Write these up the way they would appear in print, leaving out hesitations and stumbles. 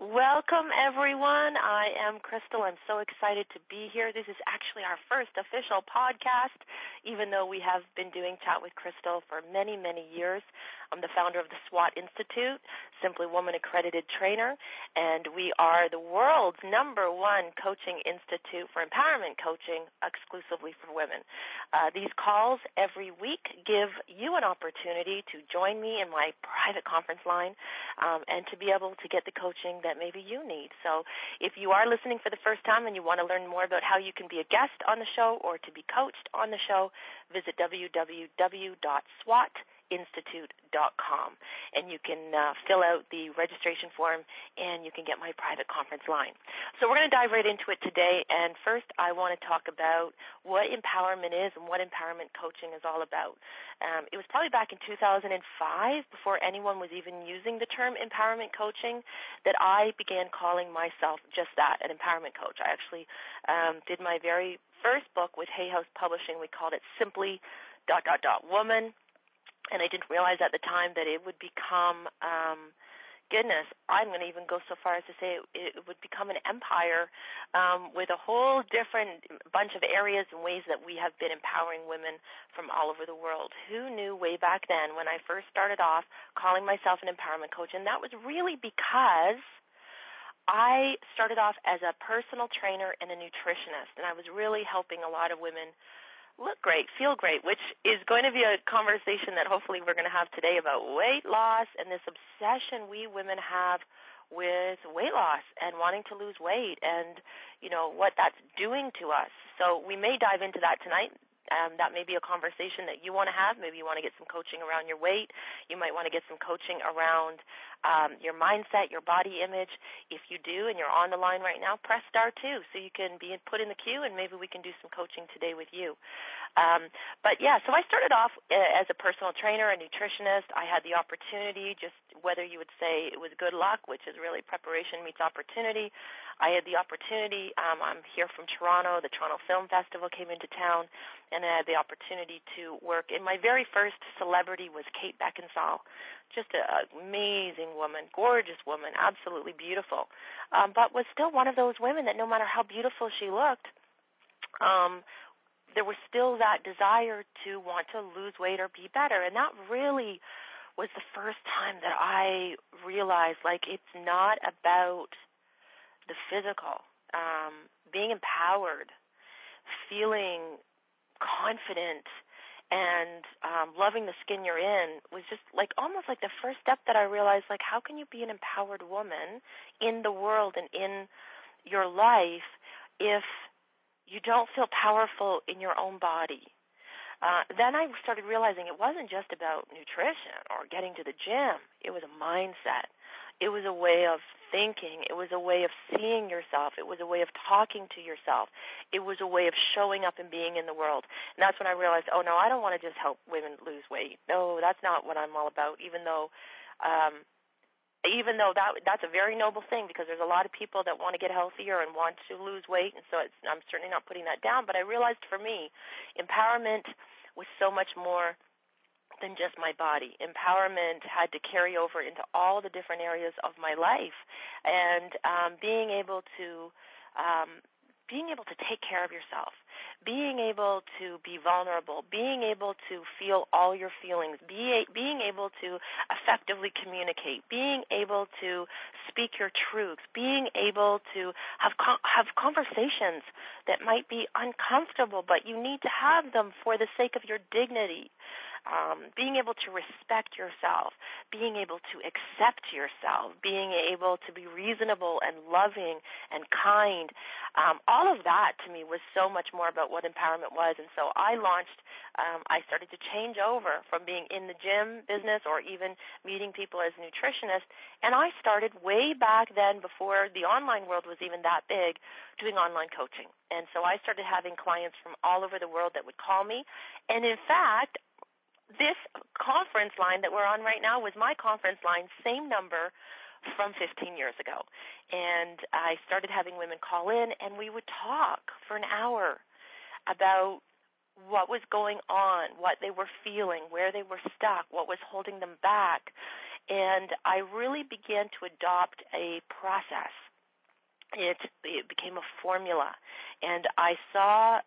Welcome, everyone. I am Crystal. I'm so excited to be here. This is actually our first official podcast, even though we have been doing Chat with Crystal for many, many years. I'm the founder of the SWAT Institute, Simply Woman Accredited Trainer, and we are the world's #1 coaching institute for empowerment coaching exclusively for women. These calls every week give you an opportunity to join me in my private conference line and to be able to get the coaching that maybe you need. So if you are listening for the first time and you want to learn more about how you can be a guest on the show or to be coached on the show, visit www.swatinstitute.com, and you can fill out the registration form and you can get my private conference line. So we're going to dive right into it today, and first I want to talk about what empowerment is and what empowerment coaching is all about. It was probably back in 2005, before anyone was even using the term empowerment coaching, that I began calling myself just that, an empowerment coach. I actually did my very first book with Hay House Publishing. We called it Simply ... Woman. And I didn't realize at the time that it would become, goodness, I'm going to even go so far as to say it would become an empire with a whole different bunch of areas and ways that we have been empowering women from all over the world. Who knew way back then when I first started off calling myself an empowerment coach? And that was really because I started off as a personal trainer and a nutritionist, and I was really helping a lot of women look great, feel great, which is going to be a conversation that hopefully we're going to have today about weight loss and this obsession we women have with weight loss and wanting to lose weight and, you know, what that's doing to us. So we may dive into that tonight. That may be a conversation that you want to have. Maybe you want to get some coaching around your weight. You might want to get some coaching around your mindset, your body image. If you do and you're on the line right now, press *2 so you can be put in the queue, and maybe we can do some coaching today with you. But yeah, so I started off as a personal trainer, a nutritionist. I had the opportunity, just whether you would say it was good luck, which is really preparation meets opportunity. I had the opportunity, I'm here from Toronto, the Toronto Film Festival came into town, and I had the opportunity to work. And my very first celebrity was Kate Beckinsale, just an amazing woman, gorgeous woman, absolutely beautiful, but was still one of those women that no matter how beautiful she looked, there was still that desire to want to lose weight or be better, and that really was the first time that I realized, like, it's not about the physical, being empowered, feeling confident, and loving the skin you're in was just like almost like the first step that I realized, like, how can you be an empowered woman in the world and in your life if you don't feel powerful in your own body? Then I started realizing it wasn't just about nutrition or getting to the gym. It was a mindset. It was a way of thinking. It was a way of seeing yourself. It was a way of talking to yourself. It was a way of showing up and being in the world. And that's when I realized, oh, no, I don't want to just help women lose weight. No, that's not what I'm all about, even though that's a very noble thing, because there's a lot of people that want to get healthier and want to lose weight, and so I'm certainly not putting that down. But I realized for me, empowerment was so much more than just my body. Empowerment had to carry over into all the different areas of my life, and being able to take care of yourself, being able to be vulnerable, being able to feel all your feelings, being able to effectively communicate, being able to speak your truths, being able to have conversations that might be uncomfortable, but you need to have them for the sake of your dignity. Being able to respect yourself, being able to accept yourself, being able to be reasonable and loving and kind, all of that to me was so much more about what empowerment was. And so I started to change over from being in the gym business or even meeting people as a nutritionist, and I started way way back then, before the online world was even that big, doing online coaching. And so I started having clients from all over the world that would call me. And in fact, this conference line that we're on right now was my conference line, same number, from 15 years ago. And I started having women call in, and we would talk for an hour about what was going on, what they were feeling, where they were stuck, what was holding them back. And I really began to adopt a process. It became a formula. And I saw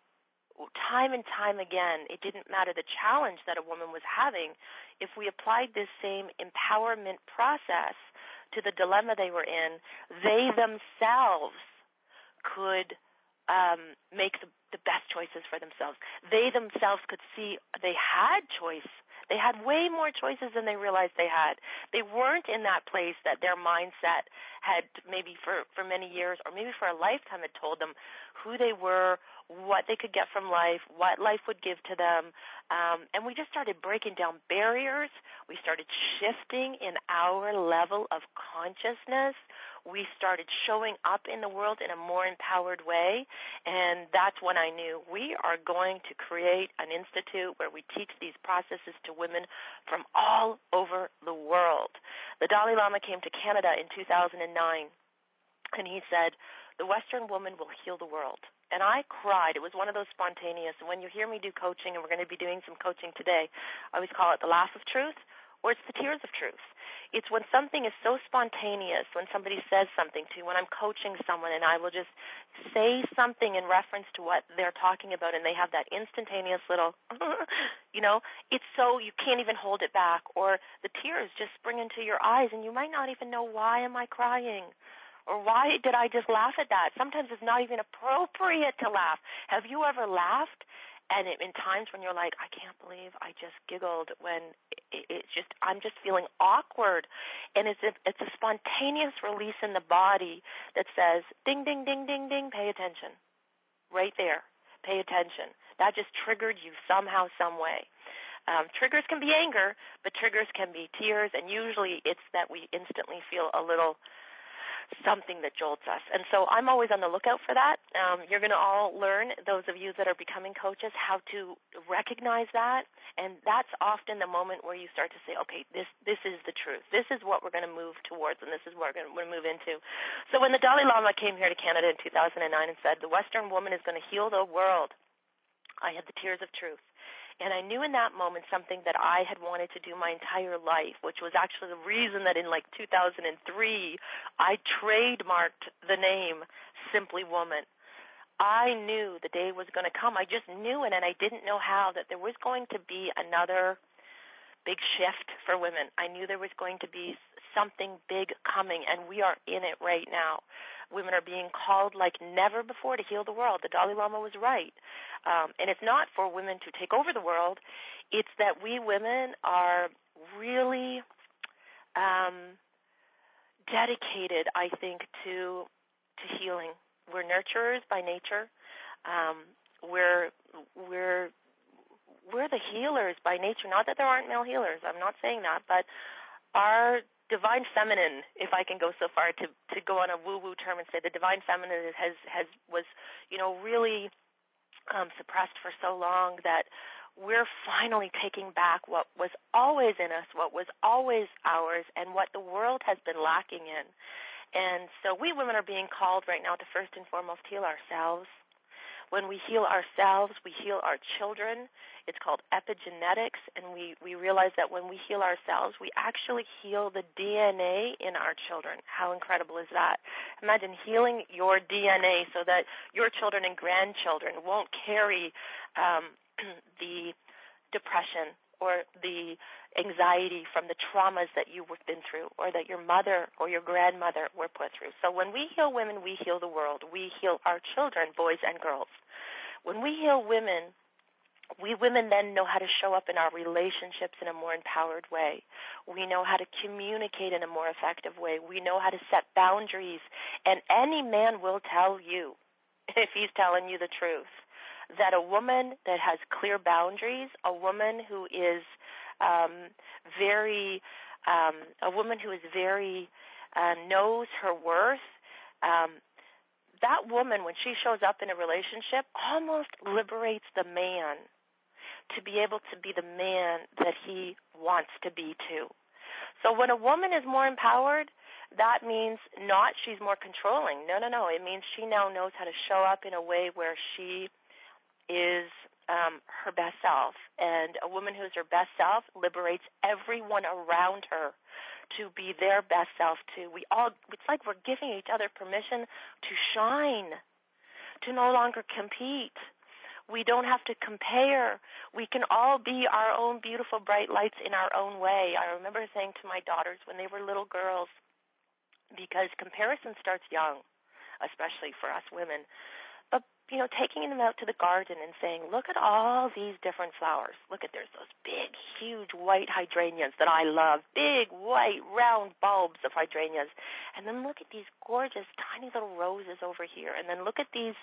time and time again, it didn't matter the challenge that a woman was having, if we applied this same empowerment process to the dilemma they were in, they themselves could make the best choices for themselves. They themselves could see they had choice. They had way more choices than they realized they had. They weren't in that place that their mindset had maybe for many years or maybe for a lifetime had told them who they were, what they could get from life, what life would give to them. And we just started breaking down barriers. We started shifting in our level of consciousness. We started showing up in the world in a more empowered way. And that's when I knew we are going to create an institute where we teach these processes to women from all over the world. The Dalai Lama came to Canada in 2009, and he said, "The Western woman will heal the world." And I cried. It was one of those spontaneous. When you hear me do coaching, and we're going to be doing some coaching today, I always call it the laugh of truth, or it's the tears of truth. It's when something is so spontaneous, when somebody says something to you, when I'm coaching someone and I will just say something in reference to what they're talking about, and they have that instantaneous little, you know, it's so you can't even hold it back, or the tears just spring into your eyes, and you might not even know, why am I crying? Or why did I just laugh at that? Sometimes it's not even appropriate to laugh. Have you ever laughed? And in times when you're like, I can't believe I just giggled, when it's just, I'm just feeling awkward. And it's a spontaneous release in the body that says, ding, ding, ding, ding, ding, pay attention. Right there, pay attention. That just triggered you somehow, some way. Triggers can be anger, but triggers can be tears. And usually it's that we instantly feel a little something that jolts us. And so I'm always on the lookout for that. You're going to all learn, those of you that are becoming coaches, how to recognize that. And that's often the moment where you start to say, okay, this is the truth. This is what we're going to move towards, and this is what we're going to move into. So when the Dalai Lama came here to Canada in 2009 and said, "The Western woman is going to heal the world," I had the tears of truth. And I knew in that moment something that I had wanted to do my entire life, which was actually the reason that in like 2003, I trademarked the name Simply Woman. I knew the day was going to come. I just knew it, and I didn't know how, that there was going to be another big shift for women. I knew there was going to be something big coming, and we are in it right now. Women are being called like never before to heal the world. The Dalai Lama was right. And it's not for women to take over the world. It's that we women are really dedicated, I think, to healing. We're nurturers by nature. We're the healers by nature. Not that there aren't male healers. I'm not saying that. But our divine feminine, if I can go so far to go on a woo-woo term and say the divine feminine was, you know, really suppressed for so long, that we're finally taking back what was always in us, what was always ours, and what the world has been lacking in. And so we women are being called right now to first and foremost heal ourselves. When we heal ourselves, we heal our children. It's called epigenetics, and we realize that when we heal ourselves, we actually heal the DNA in our children. How incredible is that? Imagine healing your DNA so that your children and grandchildren won't carry the depression or the anxiety from the traumas that you've been through, or that your mother or your grandmother were put through. So when we heal women, we heal the world. We heal our children, boys and girls. When we heal women, we women then know how to show up in our relationships in a more empowered way. We know how to communicate in a more effective way. We know how to set boundaries. And any man will tell you, if he's telling you the truth, that a woman that has clear boundaries, a woman who is very knows her worth, that woman, when she shows up in a relationship, almost liberates the man to be able to be the man that he wants to be too. So when a woman is more empowered, that means not she's more controlling. No, no, no. It means she now knows how to show up in a way where she is her best self. And a woman who's her best self liberates everyone around her to be their best self too. We all, it's like we're giving each other permission to shine, to no longer compete. We don't have to compare. We can all be our own beautiful, bright lights in our own way. I remember saying to my daughters when they were little girls, because comparison starts young, especially for us women, but, you know, taking them out to the garden and saying, look at all these different flowers. Look at, there's those big, huge white hydrangeas that I love, big, white, round bulbs of hydrangeas. And then look at these gorgeous, tiny little roses over here. And then look at these,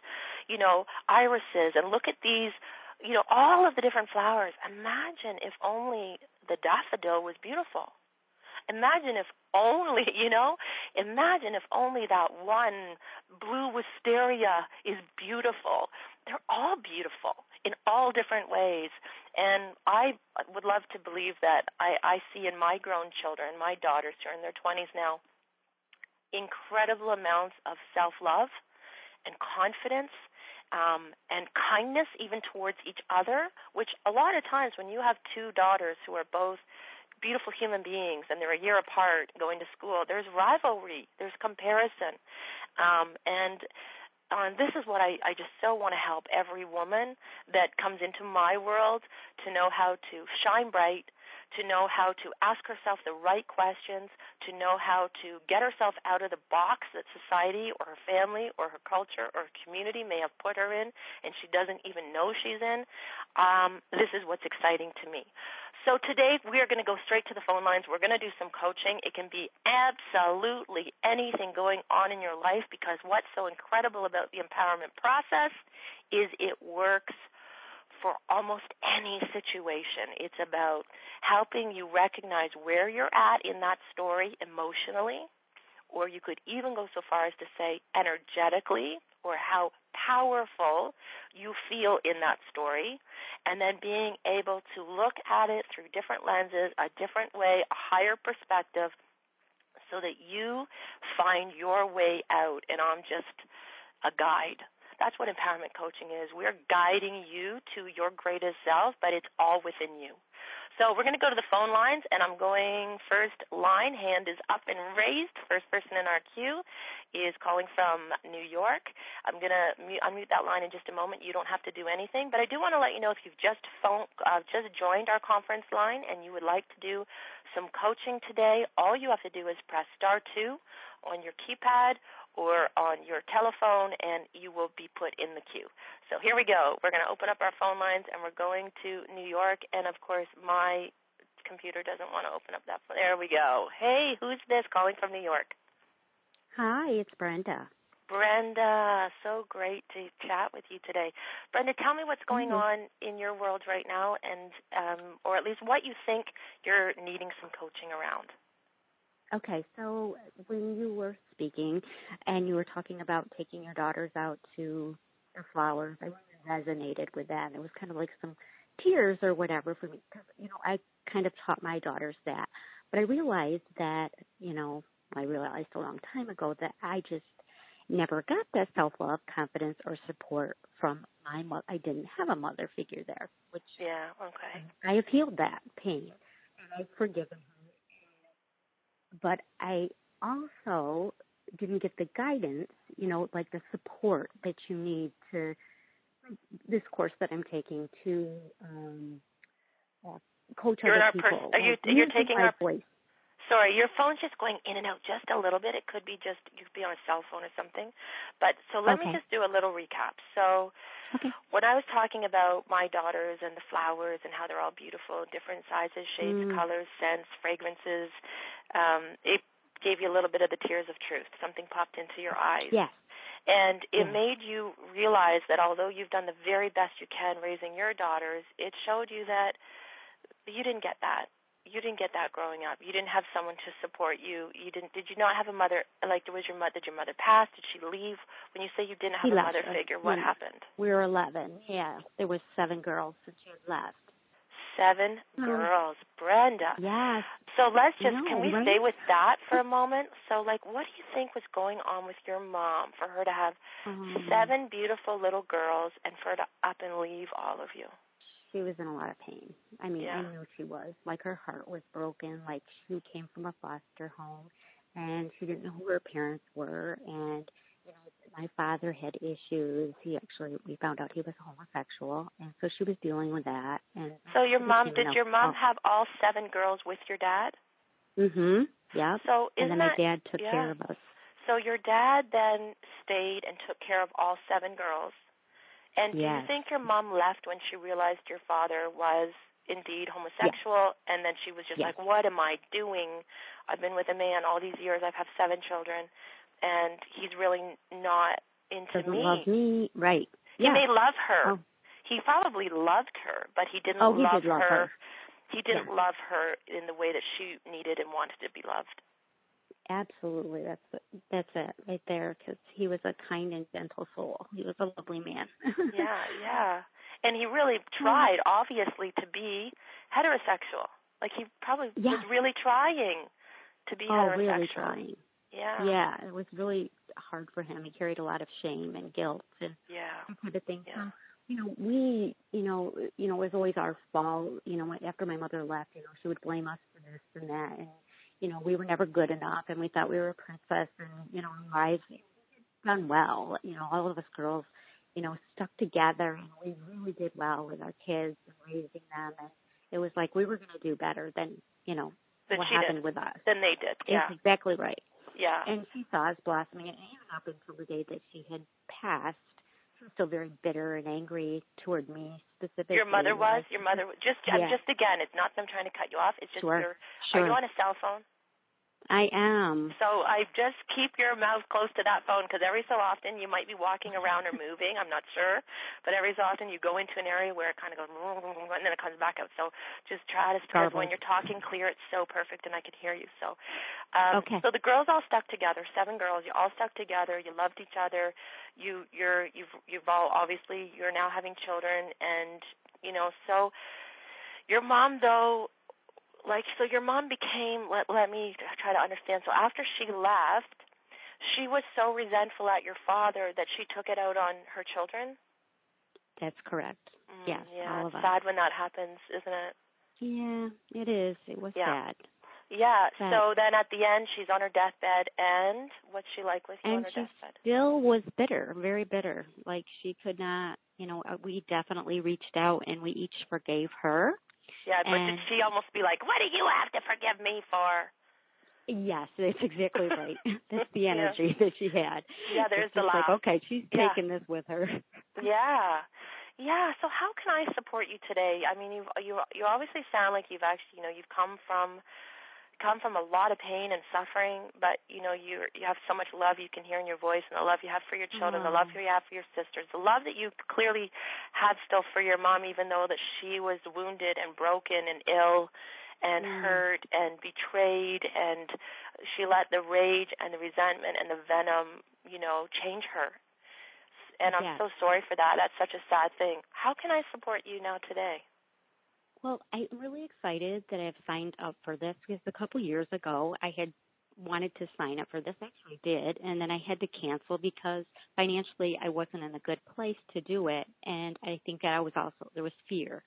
you know, irises, and look at these, you know, all of the different flowers. Imagine if only the daffodil was beautiful. Imagine if only, you know, imagine if only that one blue wisteria is beautiful. They're all beautiful in all different ways. And I would love to believe that I see in my grown children, my daughters who are in their 20s now, incredible amounts of self-love and confidence and kindness even towards each other, which a lot of times when you have two daughters who are both beautiful human beings and they're a year apart going to school, there's rivalry, there's comparison. And this is what I just so want to help every woman that comes into my world to know how to shine bright, to know how to ask herself the right questions, to know how to get herself out of the box that society or her family or her culture or her community may have put her in and she doesn't even know she's in. This is what's exciting to me. So today we are going to go straight to the phone lines. We're going to do some coaching. It can be absolutely anything going on in your life, because what's so incredible about the empowerment process is it works for almost any situation. It's about helping you recognize where you're at in that story emotionally, or you could even go so far as to say energetically, or how powerful you feel in that story, and then being able to look at it through different lenses, a different way, a higher perspective, so that you find your way out. And I'm just a guide. That's what empowerment coaching is. We're guiding you to your greatest self, but it's all within you. So we're going to go to the phone lines, and I'm going first line. Hand is up and raised. First person in our queue is calling from New York. I'm going to unmute that line in just a moment. You don't have to do anything, but I do want to let you know if you've just joined our conference line and you would like to do some coaching today, all you have to do is press star 2 on your keypad or on your telephone, and you will be put in the queue. So here we go. We're going to open up our phone lines, and we're going to New York. And, of course, my computer doesn't want to open up that phone. There we go. Hey, who's this calling from New York? Hi, it's Brenda. Brenda, so great to chat with you today. Brenda, tell me what's going on in your world right now, and or at least what you think you're needing some coaching around. Okay, so when you were speaking and you were talking about taking your daughters out to their flowers, I really resonated with that. And it was kind of like some tears or whatever for me, because, you know, I kind of taught my daughters that. But I realized that, you know, I realized a long time ago that I just never got that self-love, confidence, or support from my mother. I didn't have a mother figure there, which yeah, okay. I have healed that pain, and I've forgiven her. But I also didn't get the guidance, you know, like the support that you need to this course that I'm taking to coach other people. You're taking our voice. Sorry, your phone's just going in and out just a little bit. It could be just you could be on a cell phone or something. But so let me just do a little recap. So when I was talking about my daughters and the flowers and how they're all beautiful, different sizes, shades, colors, scents, fragrances, it gave you a little bit of the tears of truth. Something popped into your eyes. Yes. And it made you realize that although you've done the very best you can raising your daughters, it showed you that you didn't get that. you didn't get that growing up. You didn't have someone to support you. You didn't. Did you not have a mother? Like, did your mother pass? Did she leave? When you say you didn't have a mother figure, what happened? We were 11. Yeah, there was 7 girls, and she had left. 7 girls, Brenda. Yes. So let's just can we stay with that for a moment? So, like, what do you think was going on with your mom for her to have 7 beautiful little girls and for her to up and leave all of you? She was in a lot of pain. I mean, I knew she was. Like, her heart was broken. Like, she came from a foster home, and she didn't know who her parents were. And, you know, my father had issues. He actually, we found out he was homosexual, and so she was dealing with that. And so your mom, did your mom have all 7 girls with your dad? Mm-hmm, yeah. So and then my dad took care of us. So your dad then stayed and took care of all 7 girls. And do you think your mom left when she realized your father was indeed homosexual, and then she was just like, what am I doing? I've been with a man all these years. I've had 7 children, and he's really not into me. Doesn't love me, right. He may love her. Oh. He probably loved her, but he didn't love her. He didn't love her in the way that she needed and wanted to be loved. Absolutely, that's it right there, because he was a kind and gentle soul. He was a lovely man. Yeah. And he really tried, obviously, to be heterosexual. Like, he probably was really trying to be heterosexual. Really trying. Yeah. Yeah, it was really hard for him. He carried a lot of shame and guilt and that type of thing. Yeah. You know, it was always our fault. You know, after my mother left, you know, she would blame us for this and that, and you know, we were never good enough, and we thought we were a princess, and, you know, lives done well. You know, all of us girls, you know, stuck together, and we really did well with our kids and raising them, and it was like we were going to do better than, you know, what happened with us. Than they did, yeah. That's exactly right. Yeah. And she saw us blossoming, and even up until the day that she had passed, she was still very bitter and angry toward me specifically. Your mother was? Your mother was? Just again, it's not that I'm trying to cut you off. It's just are you on a cell phone? I am. So I just keep your mouth close to that phone, because every so often you might be walking around or moving, I'm not sure, but every so often you go into an area where it kind of goes and then it comes back out. So just try to, because when you're talking clear, it's so perfect and I can hear you. So so the girls all stuck together, 7 girls, you all stuck together, you loved each other, you've all obviously, you're now having children, and you know, so your mom though, like, so your mom became, let me try to understand. So after she left, she was so resentful at your father that she took it out on her children? That's correct. Yes, all of us. It's sad when that happens, isn't it? Yeah, it is. It was sad. Yeah, sad. So then at the end, she's on her deathbed, and what's she like with you on her deathbed? And she still was bitter, very bitter. Like, she could not, you know, we definitely reached out, and we each forgave her. Yeah, but did she almost be like, what do you have to forgive me for? Yes, that's exactly right. That's the energy that she had. Yeah, there's the laugh. Like, okay, she's taking this with her. Yeah, so how can I support you today? I mean, you obviously sound like you've actually, you know, you've come from a lot of pain and suffering, but, you know, you have so much love you can hear in your voice, and the love you have for your children, the love you have for your sisters, the love that you clearly have still for your mom, even though that she was wounded and broken and ill and hurt and betrayed, and she let the rage and the resentment and the venom, you know, change her. And I'm so sorry for that. That's such a sad thing. How can I support you now today? Well, I'm really excited that I've signed up for this, because a couple years ago I had wanted to sign up for this, actually did, and then I had to cancel because financially I wasn't in a good place to do it, and I think that I was also, there was fear.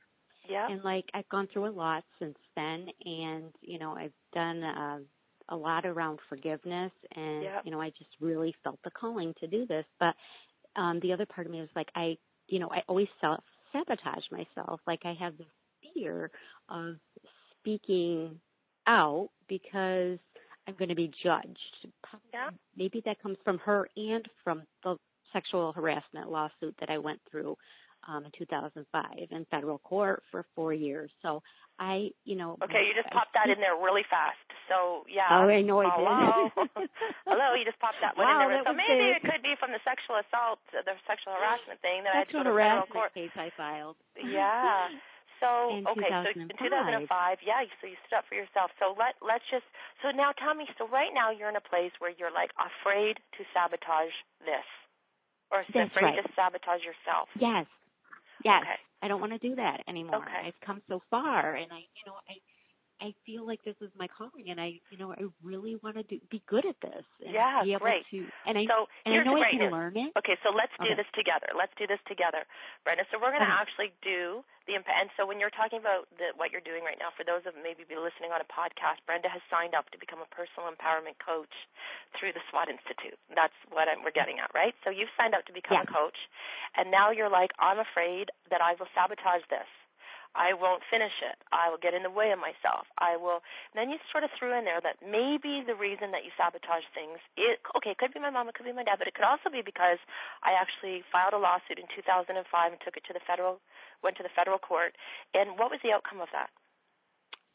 Yeah. And, like, I've gone through a lot since then, and, you know, I've done a lot around forgiveness, and, you know, I just really felt the calling to do this. But the other part of me was like, I always self-sabotage myself. Like, I have this fear of speaking out because I'm going to be judged. Yeah. Maybe that comes from her and from the sexual harassment lawsuit that I went through in 2005 in federal court for 4 years. So I, you know. Okay, you just popped that in there really fast. So, yeah. Oh, I know I did. Hello, you just popped that one in there. So maybe it could be from the sexual assault, the sexual harassment thing that I had to go to federal court. Sexual harassment case I filed. Yeah. So, okay, so in 2005, yeah, so you stood up for yourself. So let's now tell me, so right now you're in a place where you're like afraid to sabotage this, or afraid to sabotage yourself. Yes, yes. Okay. I don't want to do that anymore. Okay. I've come so far, and I feel like this is my calling, and I really want to be good at this. And yeah, be able to, I can learn it. Okay, so let's do this together. Let's do this together, Brenda. So we're going to actually do the impact. And so when you're talking about what you're doing right now, for those of maybe be listening on a podcast, Brenda has signed up to become a personal empowerment coach through the SWAT Institute. That's what we're getting at, right? So you've signed up to become a coach, and now you're like, I'm afraid that I will sabotage this. I won't finish it. I will get in the way of myself. I will. And then you sort of threw in there that maybe the reason that you sabotage things is, okay, it could be my mom, it could be my dad, but it could also be because I actually filed a lawsuit in 2005 and took it to the federal court. And what was the outcome of that?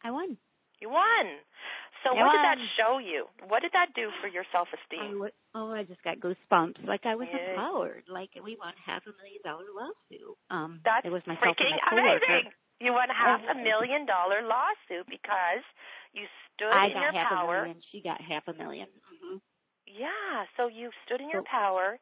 I won. You won. So what did that show you? What did that do for your self-esteem? I just got goosebumps. Like I was empowered. Like we won $500,000 lawsuit. It was myself freaking and my amazing. You won $500,000 lawsuit because you stood in your power. I got $500,000. She got $500,000. Mm-hmm. Yeah. So you stood in your power.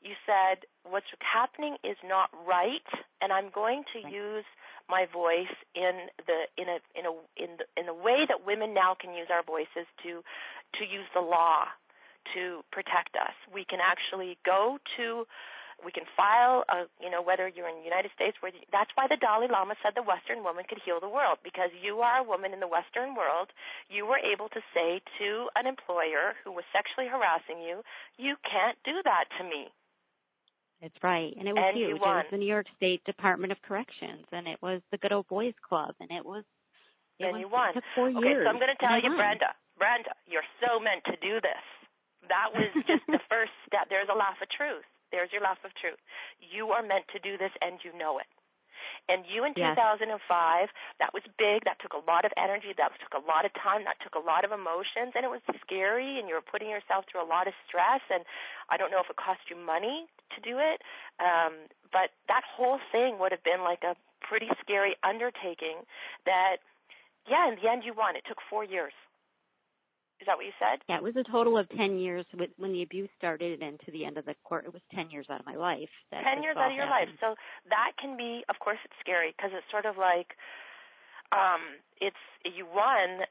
You said, what's happening is not right, and I'm going to use my voice in a way that women now can use our voices to use the law to protect us. We can actually go to. We can file, whether you're in the United States, that's why the Dalai Lama said the Western woman could heal the world, because you are a woman in the Western world. You were able to say to an employer who was sexually harassing you, you can't do that to me. That's right. And it was huge. It was the New York State Department of Corrections, and it was the Good Old Boys Club, and it was – And you won. It took 4 years. Okay, so I'm going to tell you, Brenda, you're so meant to do this. That was just the first step. There's a laugh of truth. There's your laugh of truth. You are meant to do this, and you know it. And you in 2005, that was big. That took a lot of energy. That took a lot of time. That took a lot of emotions, and it was scary, and you were putting yourself through a lot of stress, and I don't know if it cost you money to do it, but that whole thing would have been like a pretty scary undertaking that, in the end you won. It took 4 years. Is that what you said? Yeah, it was a total of 10 years when the abuse started and to the end of the court. It was 10 years out of my life. 10 years out of your life. So that can be, of course, it's scary because it's sort of like you won,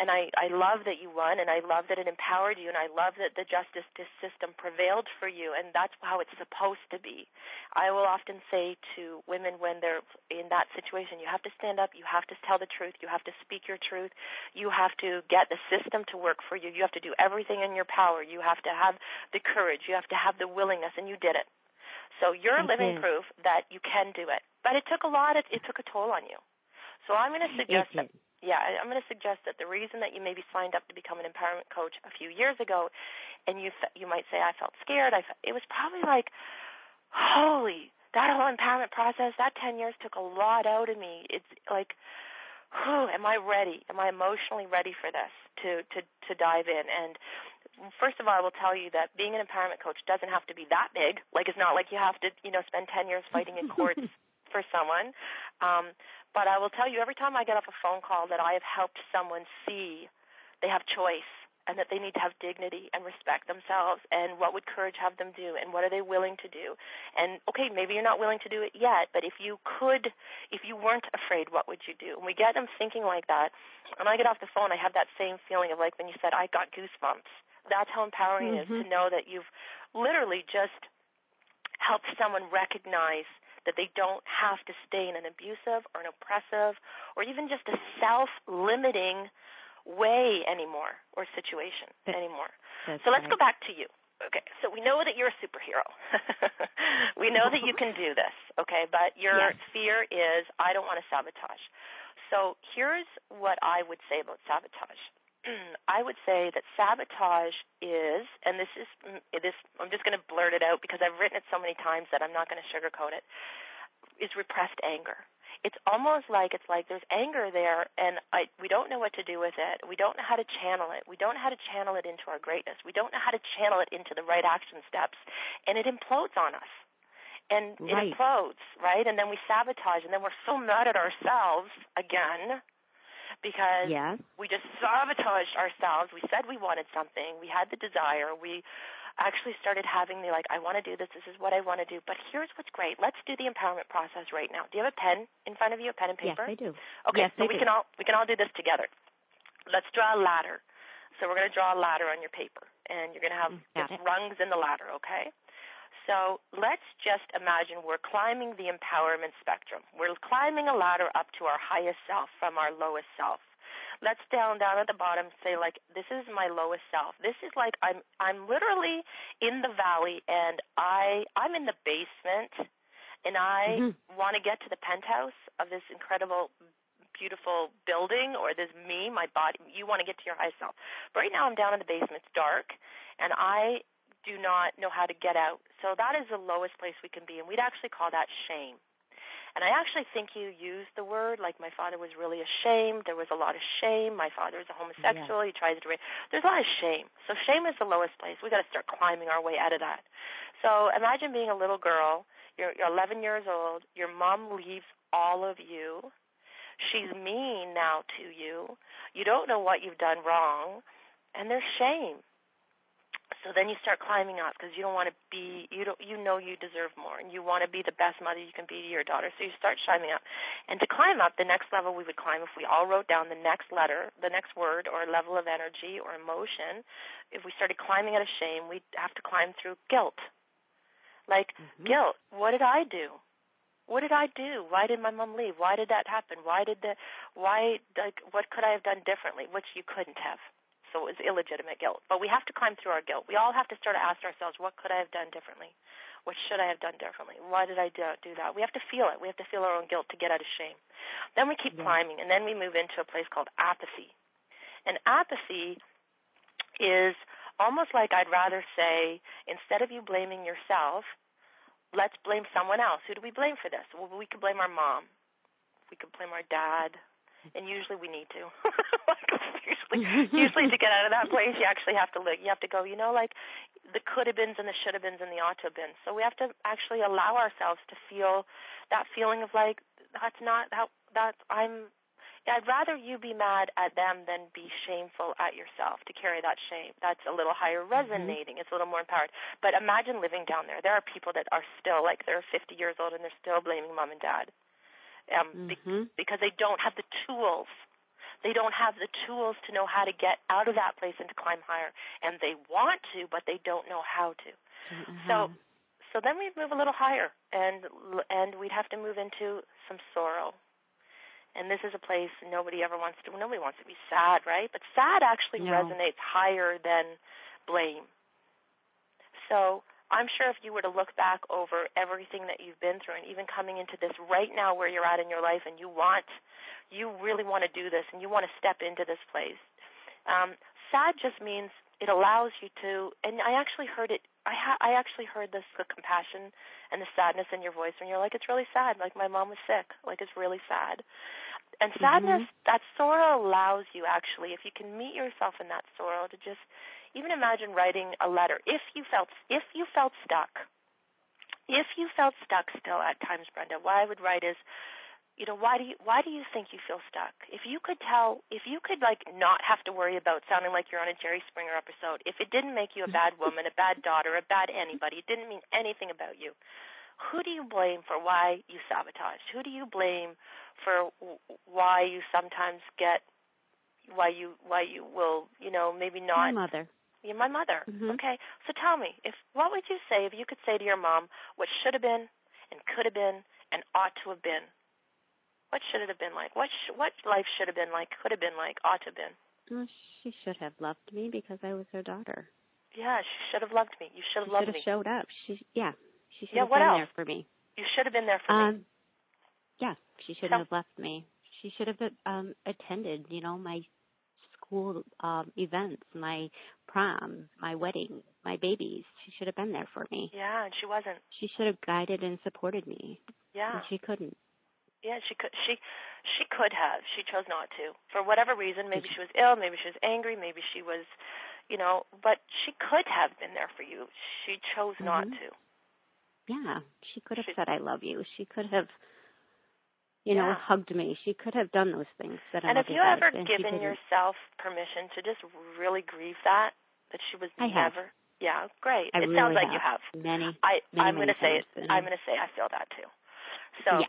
and I love that you won, and I love that it empowered you, and I love that the justice system prevailed for you, and that's how it's supposed to be. I will often say to women when they're in that situation, you have to stand up, you have to tell the truth, you have to speak your truth, you have to get the system to work for you, you have to do everything in your power, you have to have the courage, you have to have the willingness, and you did it. So you're living proof that you can do it. But it took a lot, it took a toll on you. So I'm going to suggest that the reason that you maybe signed up to become an empowerment coach a few years ago, and you might say, I felt scared. It was probably like, holy, that whole empowerment process, that 10 years took a lot out of me. It's like, am I ready? Am I emotionally ready for this to dive in? And first of all, I will tell you that being an empowerment coach doesn't have to be that big. Like it's not like you have to, spend 10 years fighting in courts for someone. But I will tell you, every time I get off a phone call that I have helped someone see they have choice and that they need to have dignity and respect themselves and what would courage have them do and what are they willing to do. And, okay, maybe you're not willing to do it yet, but if you weren't afraid, what would you do? And we get them thinking like that. When I get off the phone, I have that same feeling of like when you said, I got goosebumps. That's how empowering it is to know that you've literally just helped someone recognize that they don't have to stay in an abusive or an oppressive or even just a self-limiting way anymore or situation anymore. So let's go back to you. Okay, so we know that you're a superhero. We know that you can do this, okay, but your fear is I don't want to sabotage. So here's what I would say about sabotage. I would say that sabotage is, and this is, I'm just going to blurt it out because I've written it so many times that I'm not going to sugarcoat it, is repressed anger. It's almost like there's anger there, and we don't know what to do with it. We don't know how to channel it. We don't know how to channel it into our greatness. We don't know how to channel it into the right action steps, and it implodes on us. and right. it implodes, right? And then we sabotage, and then we're so mad at ourselves again because yes. we just sabotaged ourselves. We said we wanted something. We had the desire. We actually started having the, like, I want to do this. This is what I want to do. But here's what's great. Let's do the empowerment process right now. Do you have a pen in front of you, a pen and paper? Yes, I do. Okay, yes, so we can all do this together. Let's draw a ladder. So we're going to draw a ladder on your paper, and you're going to have rungs in the ladder, okay? So let's just imagine we're climbing the empowerment spectrum. We're climbing a ladder up to our highest self from our lowest self. Let's down at the bottom say, like, this is my lowest self. This is like I'm literally in the valley, and I'm in the basement, and I want to get to the penthouse of this incredible beautiful building or this me, my body. You want to get to your high self. But right now I'm down in the basement. It's dark, and I do not know how to get out. So that is the lowest place we can be, and we'd actually call that shame. And I actually think you used the word, like, my father was really ashamed. There was a lot of shame. My father was a homosexual. Yes. He tries to there's a lot of shame. So shame is the lowest place. We've got to start climbing our way out of that. So imagine being a little girl. You're 11 years old. Your mom leaves all of you. She's mean now to you. You don't know what you've done wrong, and there's shame. So then you start climbing up because you don't want to be. You know you deserve more, and you want to be the best mother you can be to your daughter. So you start climbing up, and to climb up, the next level we would climb if we all wrote down the next letter, the next word, or level of energy or emotion. If we started climbing out of shame, we'd have to climb through guilt. Like guilt. What did I do? What did I do? Why did my mom leave? Why did that happen? What could I have done differently? Which you couldn't have. So it was illegitimate guilt. But we have to climb through our guilt. We all have to start to ask ourselves, what could I have done differently? What should I have done differently? Why did I do that? We have to feel it. We have to feel our own guilt to get out of shame. Then we keep climbing, and then we move into a place called apathy. And apathy is almost like, I'd rather say, instead of you blaming yourself, let's blame someone else. Who do we blame for this? Well, we could blame our mom. We could blame our dad. And usually we need to. usually to get out of that place, you actually have to look. You have to go, the could have beens and the should have beens and the ought to have beens. So we have to actually allow ourselves to feel that feeling of, like, that's not how I'd rather you be mad at them than be shameful at yourself, to carry that shame. That's a little higher resonating. It's a little more empowered. But imagine living down there. There are people that are still, like, they're 50 years old and they're still blaming mom and dad because they don't have the tools. They don't have the tools to know how to get out of that place and to climb higher. And they want to, but they don't know how to. So then we move a little higher, and we'd have to move into some sorrow. And this is a place nobody wants to be sad, right? But sad actually resonates higher than blame. So I'm sure if you were to look back over everything that you've been through, and even coming into this right now where you're at in your life, and you really want to do this, and you want to step into this place. Sad just means it allows you to, and I actually heard it. I actually heard this, the compassion and the sadness in your voice when you're like, it's really sad. Like, my mom was sick. Like, it's really sad. And sadness, that sorrow allows you, actually, if you can meet yourself in that sorrow, to just even imagine writing a letter. If you felt stuck still at times, Brenda, what I would write is, why do you think you feel stuck? If you could like not have to worry about sounding like you're on a Jerry Springer episode, if it didn't make you a bad woman, a bad daughter, a bad anybody, it didn't mean anything about you, who do you blame for why you sabotaged? Who do you blame for why you sometimes get, why you will, maybe not? My mother. You're my mother. Okay. So tell me, what would you say if you could say to your mom what should have been and could have been and ought to have been? What should it have been like? What life should have been like, could have been like, ought to have been? Well, she should have loved me because I was her daughter. Yeah, she should have loved me. You should have loved me. She should have showed up. She should have been there for me. You should have been there for me. Yeah, she shouldn't have left me. She should have attended, my school events, my prom, my wedding, my babies. She should have been there for me. Yeah, and she wasn't. She should have guided and supported me. Yeah. And she couldn't. Yeah, she could have. She chose not to. For whatever reason, maybe she was ill, maybe she was angry, maybe she was, but she could have been there for you. She chose not to. yeah, she could have said, I love you. She could have, you know, hugged me. She could have done those things. And have you ever given yourself permission to just really grieve that she was never? Yeah, great. It sounds like you have. I'm going to say I feel that too. So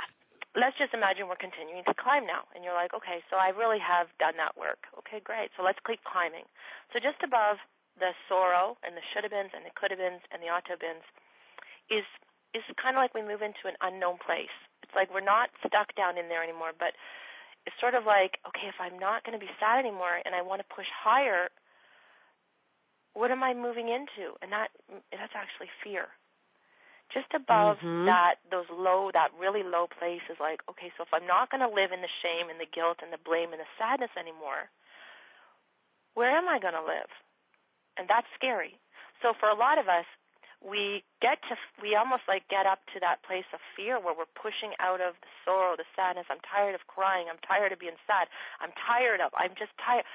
let's just imagine we're continuing to climb now. And you're like, okay, so I really have done that work. Okay, great. So let's keep climbing. So just above the sorrow and the should have beens and the could have beens and the ought to have beens is kind of like we move into an unknown place. It's like we're not stuck down in there anymore, but it's sort of like, okay, if I'm not going to be sad anymore and I want to push higher, what am I moving into? And that's actually fear. Just above that really low place is like, okay, so if I'm not going to live in the shame and the guilt and the blame and the sadness anymore, where am I going to live? And that's scary. So for a lot of us, we almost like get up to that place of fear where we're pushing out of the sorrow, the sadness. I'm tired of crying. I'm tired of being sad. I'm just tired.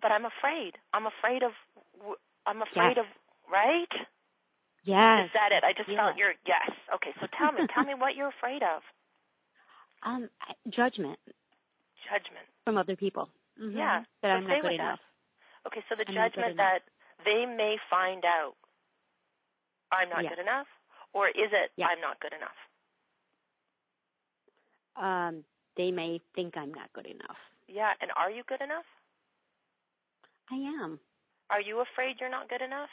But I'm afraid. I'm afraid of, right? Yes. Is that it? I just felt your, yes. Okay, so tell me what you're afraid of. Judgment. Judgment. From other people. Mm-hmm. Yeah. That I'm not good enough. Okay, so the judgment that they may find out I'm not good enough, or is it I'm not good enough? They may think I'm not good enough. Yeah, and are you good enough? I am. Are you afraid you're not good enough?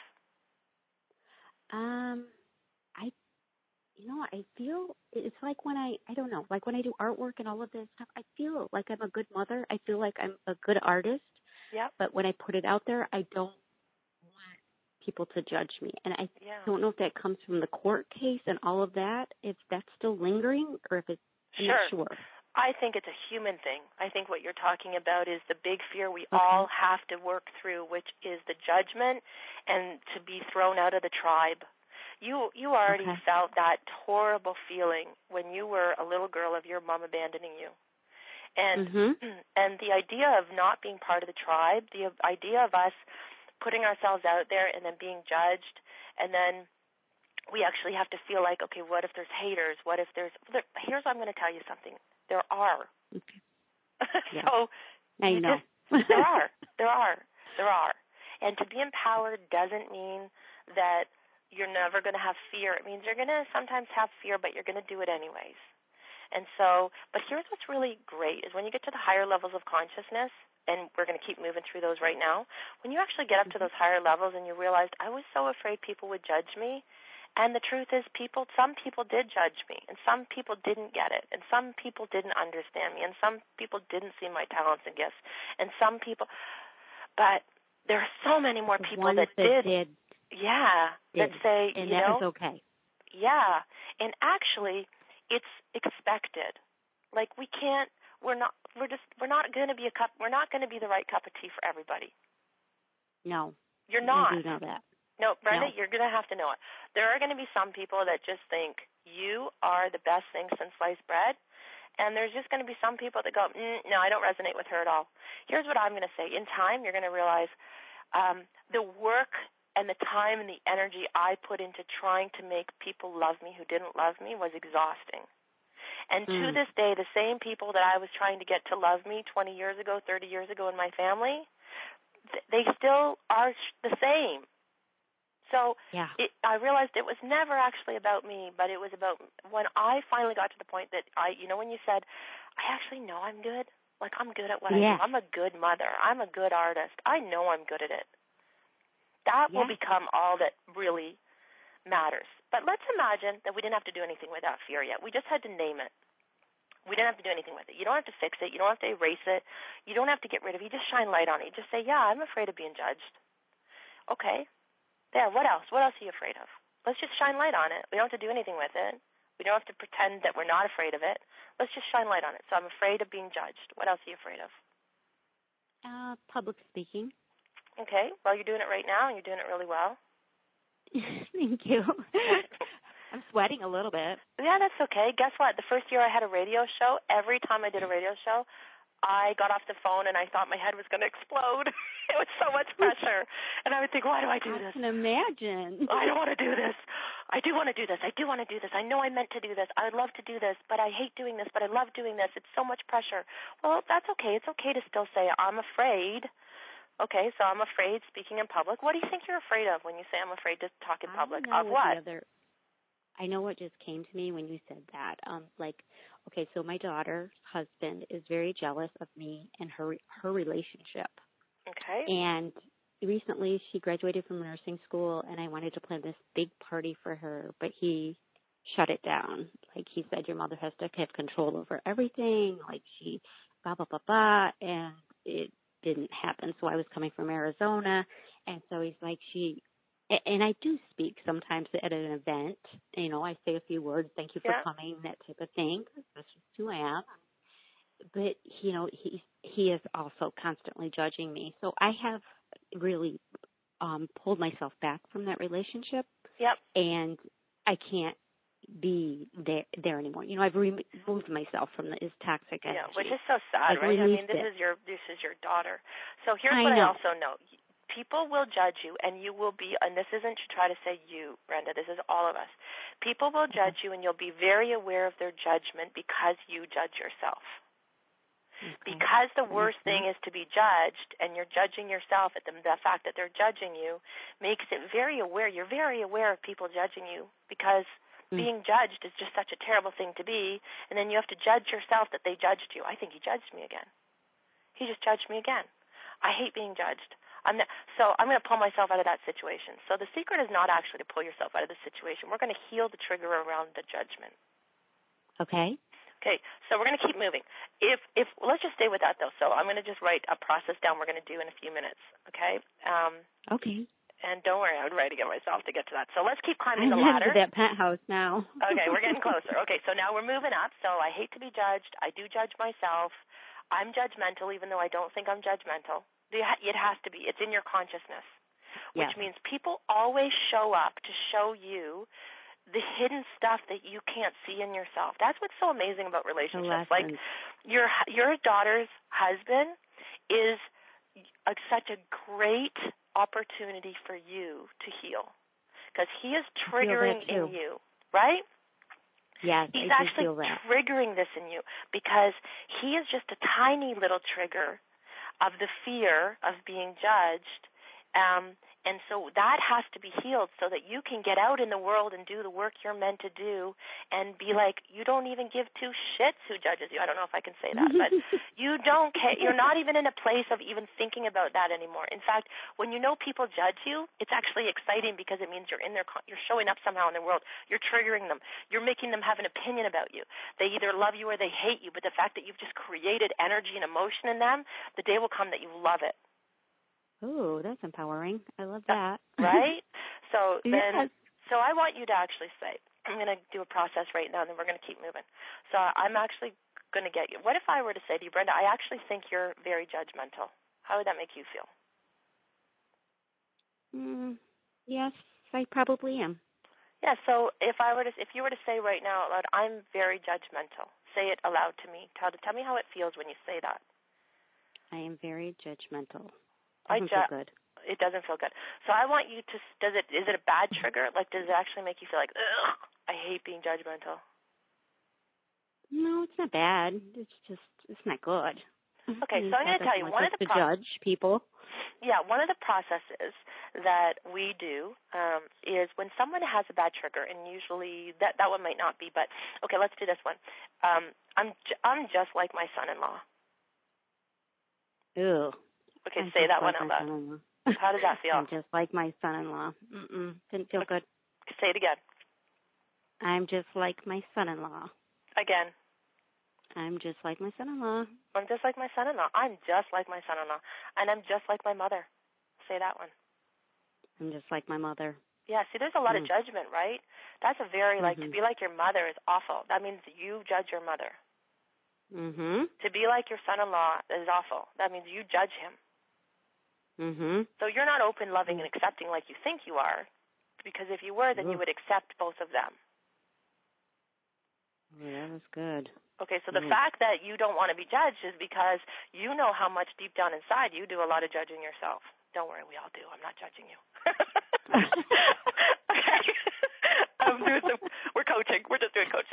I feel it's like when I do artwork and all of this stuff, I feel like I'm a good mother. I feel like I'm a good artist. Yeah. But when I put it out there, I don't want people to judge me. And I don't know if that comes from the court case and all of that, if that's still lingering or if it's I'm not sure. I think it's a human thing. I think what you're talking about is the big fear we all have to work through, which is the judgment and to be thrown out of the tribe. You already felt that horrible feeling when you were a little girl of your mom abandoning you. And and the idea of not being part of the tribe, the idea of us putting ourselves out there and then being judged, and then we actually have to feel like, okay, what if there's haters? What if here's what I'm going to tell you something. There are. Okay. Yeah. So now you know. There are. And to be empowered doesn't mean that you're never going to have fear. It means you're going to sometimes have fear, but you're going to do it anyways. And so, but here's what's really great is when you get to the higher levels of consciousness, and we're going to keep moving through those right now, when you actually get up to those higher levels and you realize, I was so afraid people would judge me. And the truth is some people did judge me, and some people didn't get it, and some people didn't understand me, and some people didn't see my talents and gifts, and some people, but there are so many more people that did. That say, and you know. And that is okay. Yeah. And actually, it's expected. Like we're not going to be the right cup of tea for everybody. No. You're not. You do know that. No, Brenda, you're going to have to know it. There are going to be some people that just think you are the best thing since sliced bread, and there's just going to be some people that go, no, I don't resonate with her at all. Here's what I'm going to say. In time, you're going to realize the work and the time and the energy I put into trying to make people love me who didn't love me was exhausting. And to this day, the same people that I was trying to get to love me 20 years ago, 30 years ago in my family, they still are the same. So I realized it was never actually about me, but it was about when I finally got to the point that when you said, I actually know I'm good. Like, I'm good at what I do. I'm a good mother. I'm a good artist. I know I'm good at it. That will become all that really matters. But let's imagine that we didn't have to do anything with that fear yet. We just had to name it. We didn't have to do anything with it. You don't have to fix it. You don't have to erase it. You don't have to get rid of it. You just shine light on it. You just say, I'm afraid of being judged. Okay. There, what else? What else are you afraid of? Let's just shine light on it. We don't have to do anything with it. We don't have to pretend that we're not afraid of it. Let's just shine light on it. So I'm afraid of being judged. What else are you afraid of? Public speaking. Okay. Well, you're doing it right now, and you're doing it really well. Thank you. I'm sweating a little bit. Yeah, that's okay. Guess what? The first year I had a radio show, every time I did a radio show, I got off the phone and I thought my head was going to explode. It was so much pressure. And I would think, why do I do this? I can imagine. I don't want to do this. I do want to do this. I do want to do this. I know I meant to do this. I would love to do this, but I hate doing this, but I love doing this. It's so much pressure. Well, that's okay. It's okay to still say, I'm afraid. Okay, so I'm afraid speaking in public. What do you think you're afraid of when you say I'm afraid to talk in public? Of what? I know what just came to me when you said that. Okay, so my daughter's husband is very jealous of me and her relationship. Okay. And recently she graduated from nursing school, and I wanted to plan this big party for her, but he shut it down. Like, he said, your mother has to have control over everything. Like, she blah, blah, blah, blah, and it didn't happen. So I was coming from Arizona, and so he's like, and I do speak sometimes at an event. You know, I say a few words, thank you for coming, that type of thing. That's just who I am. But, you know, he is also constantly judging me. So I have really pulled myself back from that relationship. Yep. And I can't be there anymore. You know, I've removed myself from this toxic energy. Yeah, which is so sad, right? I mean, this is your daughter. So here's what I also know. People will judge you, and you will be, and this isn't to try to say you, Brenda, this is all of us. People will judge you, and you'll be very aware of their judgment because you judge yourself. Okay. Because the worst thing is to be judged, and you're judging yourself at the fact that they're judging you makes it very aware. You're very aware of people judging you because being judged is just such a terrible thing to be, and then you have to judge yourself that they judged you. I think he judged me again. He just judged me again. I hate being judged. So I'm going to pull myself out of that situation. So the secret is not actually to pull yourself out of the situation. We're going to heal the trigger around the judgment. Okay. Okay, so we're going to keep moving. If let's just stay with that, though. So I'm going to just write a process down we're going to do in a few minutes, okay? Okay. And don't worry, I'm writing it myself to get to that. So let's keep climbing the ladder. I'm headed to that penthouse now. Okay, we're getting closer. Okay, so now we're moving up. So I hate to be judged. I do judge myself. I'm judgmental, even though I don't think I'm judgmental. It has to be. It's in your consciousness, which means people always show up to show you the hidden stuff that you can't see in yourself. That's what's so amazing about relationships. Like your daughter's husband is such a great opportunity for you to heal because he is triggering in you, right? Yes, he's actually triggering this in you because he is just a tiny little trigger of the fear of being judged. And so that has to be healed so that you can get out in the world and do the work you're meant to do and be like, you don't even give two shits who judges you. I don't know if I can say that, but you don't care. You're not even in a place of even thinking about that anymore. In fact, when you know people judge you, it's actually exciting because it means you're showing up somehow in the world. You're triggering them. You're making them have an opinion about you. They either love you or they hate you, but the fact that you've just created energy and emotion in them, the day will come that you love it. Oh, that's empowering. I love that. Right? So then, so I want you to actually say, I'm going to do a process right now, and then we're going to keep moving. So I'm actually going to get you. What if I were to say to you, Brenda, I actually think you're very judgmental. How would that make you feel? Yes, I probably am. Yeah, so if you were to say right now out loud, I'm very judgmental, say it aloud to me. Tell me how it feels when you say that. I am very judgmental. It doesn't feel good. It doesn't feel good. So I want you to, is it a bad trigger? Like, does it actually make you feel like, ugh, I hate being judgmental? No, it's not bad. It's just, it's not good. Okay, I mean, so I'm going to tell you, one of the judge people. Yeah, one of the processes that we do is when someone has a bad trigger, and usually that one might not be, but okay, let's do this one. I'm just like my son-in-law. Ew. Okay, say that one out loud. How does that feel? I'm just like my son-in-law. Didn't feel good. Say it again. I'm just like my son-in-law. Again. I'm just like my son-in-law. I'm just like my son-in-law. I'm just like my son-in-law. And I'm just like my mother. Say that one. I'm just like my mother. Yeah, see, there's a lot of judgment, right? That's a very, to be like your mother is awful. That means you judge your mother. To be like your son-in-law is awful. That means you judge him. So you're not open, loving, and accepting like you think you are, because if you were, then you would accept both of them. Yeah, that's good. Okay, so the fact that you don't want to be judged is because you know how much deep down inside you do a lot of judging yourself. Don't worry, we all do. I'm not judging you. Okay.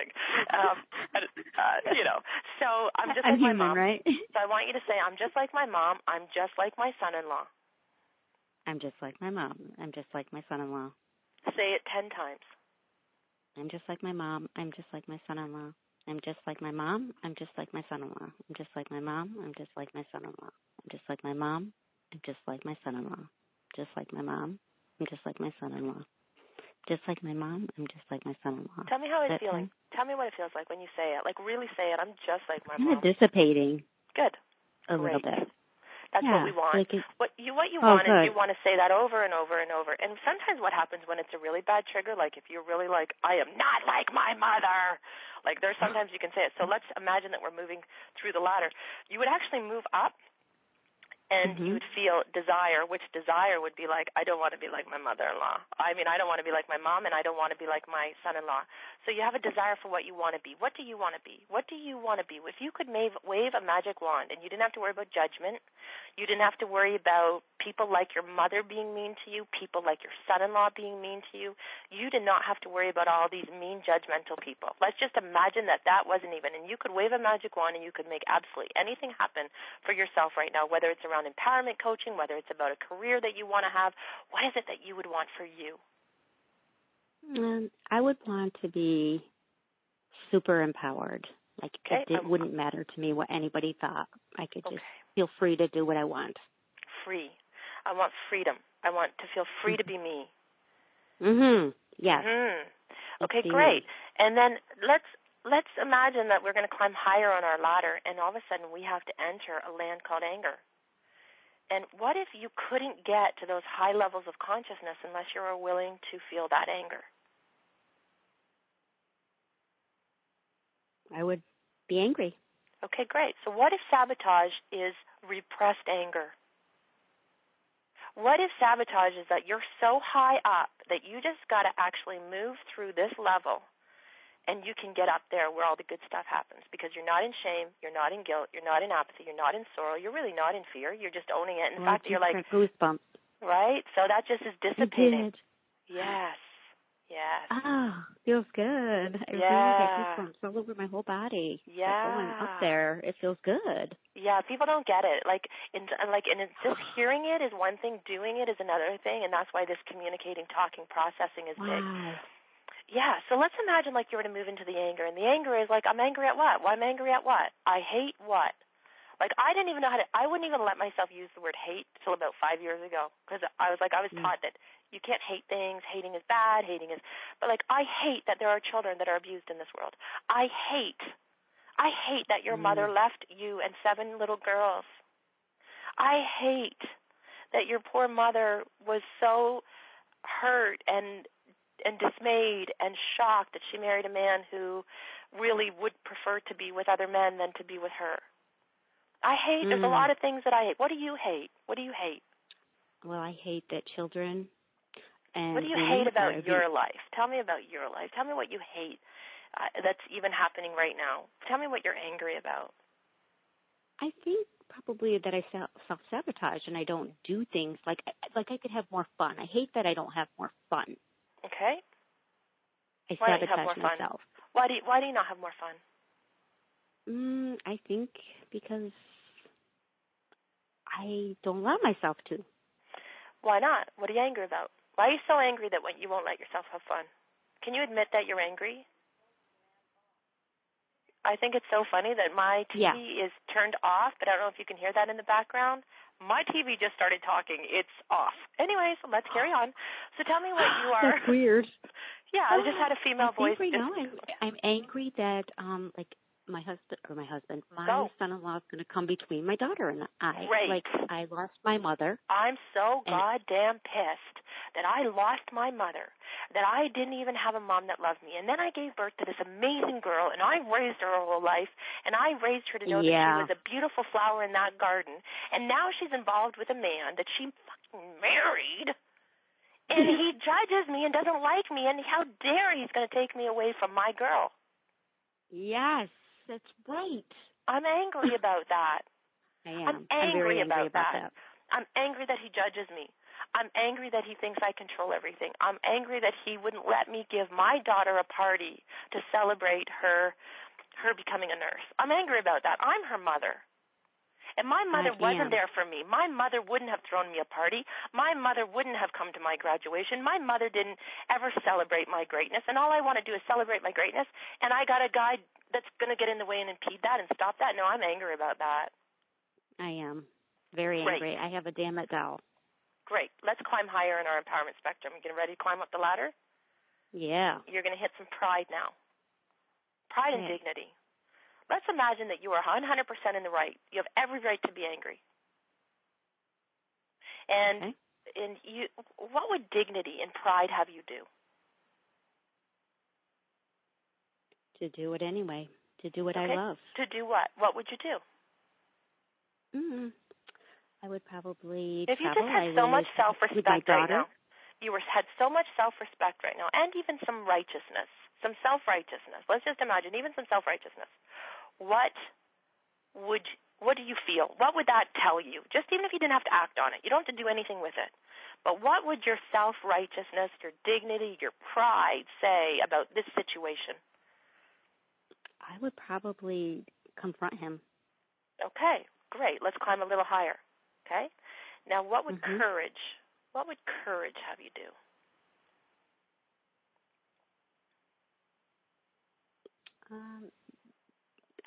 watching. You know, so I'm just like my mom. Right? So I want you to say, I'm just like my mom. I'm just like my son-in-law. I'm just like my mom. I'm just like my son-in-law. Say it 10 times. I'm just like my mom. I'm just like my son-in-law. I'm just like my mom. I'm just like my son-in-law. I'm just like my mom. I'm just like my son-in-law. I'm just like my mom. I'm just like my son-in-law. Just like my mom. I'm just like my son-in-law. Just like my mom. I'm just like my son-in-law. Tell me how it's feeling. Tell me what it feels like when you say it. Like, really say it. I'm just like my mom. It's dissipating. Good. A little bit. That's what we want. Like what you want is you want to say that over and over and over. And sometimes what happens when it's a really bad trigger, like if you're really like, I am not like my mother, like there's sometimes you can say it. So let's imagine that we're moving through the ladder. You would actually move up and you would feel desire, which desire would be like, I don't want to be like my mother-in-law. I mean, I don't want to be like my mom and I don't want to be like my son-in-law. So you have a desire for what you want to be. What do you want to be? What do you want to be? If you could wave a magic wand and you didn't have to worry about judgment, you didn't have to worry about people like your mother being mean to you, people like your son-in-law being mean to you, you did not have to worry about all these mean, judgmental people. Let's just imagine that that wasn't even. And you could wave a magic wand and you could make absolutely anything happen for yourself right now, whether it's around empowerment coaching, whether it's about a career that you want to have. What is it that you would want for you? I would want to be super empowered. Like, it wouldn't matter to me what anybody thought. I could just feel free to do what I want. Free. I want freedom. I want to feel free to be me. Yes. Okay, great. And then let's imagine that we're going to climb higher on our ladder, and all of a sudden we have to enter a land called anger. And what if you couldn't get to those high levels of consciousness unless you were willing to feel that anger? I would be angry. Okay, great. So what if sabotage is repressed anger? What if sabotage is that you're so high up that you just got to actually move through this level and you can get up there where all the good stuff happens because you're not in shame, you're not in guilt, you're not in apathy, you're not in sorrow, you're really not in fear, you're just owning it. In fact, you're like goosebumps. Right? So that just is dissipating. Yes. Yes. Ah, feels good. I really get goosebumps all over my whole body. Yeah. Like going up there, it feels good. Yeah, people don't get it. And it's just hearing it is one thing, doing it is another thing, and that's why this communicating, talking, processing is big. Yeah, so let's imagine like you were to move into the anger, and the anger is like, I'm angry at what? Well, I'm angry at what? I hate what? Like, I didn't even know I wouldn't even let myself use the word hate till about 5 years ago because I was taught that you can't hate things, hating is bad, but like, I hate that there are children that are abused in this world. I hate that your mother left you and 7 little girls. I hate that your poor mother was so hurt and dismayed and shocked that she married a man who really would prefer to be with other men than to be with her. I hate, there's a lot of things that I hate. What do you hate? What do you hate? Well, I hate that children and... What do you hate about your life? Tell me about your life. Tell me what you hate that's even happening right now. Tell me what you're angry about. I think probably that I self-sabotage and I don't do things like I could have more fun. I hate that I don't have more fun. Okay. I sabotage myself. Why do you not have more fun? I think because I don't allow myself to. Why not? What are you angry about? Why are you so angry that you won't let yourself have fun? Can you admit that you're angry? I think it's so funny that my TV is turned off, but I don't know if you can hear that in the background. My TV just started talking. It's off. Anyway, so let's carry on. So tell me what you are. That's weird. Yeah, I just had a female voice. Right now, I'm angry that my son-in-law is going to come between my daughter and I. Right. Like, I lost my mother. I'm so goddamn pissed that I lost my mother, that I didn't even have a mom that loved me. And then I gave birth to this amazing girl, and I raised her whole life, and I raised her to know that she was a beautiful flower in that garden. And now she's involved with a man that she fucking married, and he judges me and doesn't like me, and how dare he's going to take me away from my girl. Yes, that's right. I'm angry about that. I am. I'm angry about that. I'm angry that he judges me. I'm angry that he thinks I control everything. I'm angry that he wouldn't let me give my daughter a party to celebrate her becoming a nurse. I'm angry about that. I'm her mother. And my mother wasn't there for me. My mother wouldn't have thrown me a party. My mother wouldn't have come to my graduation. My mother didn't ever celebrate my greatness. And all I want to do is celebrate my greatness. And I got a guy that's going to get in the way and impede that and stop that. No, I'm angry about that. I am very angry. Great. I have a damn it doll. Great. Let's climb higher in our empowerment spectrum. You getting ready to climb up the ladder? Yeah. You're going to hit some pride now. Pride and dignity. Let's imagine that you are 100% in the right. You have every right to be angry. And you, what would dignity and pride have you do? To do it anyway. To do what I love. To do what? What would you do? I would probably travel. If you just had so much self-respect right now, you had so much self-respect right now, and even some righteousness, some self-righteousness. Let's just imagine even some self-righteousness. What do you feel? What would that tell you? Just even if you didn't have to act on it. You don't have to do anything with it. But what would your self-righteousness, your dignity, your pride say about this situation? I would probably confront him. Okay, great. Let's climb a little higher. Okay? Now, what would courage, what would courage have you do?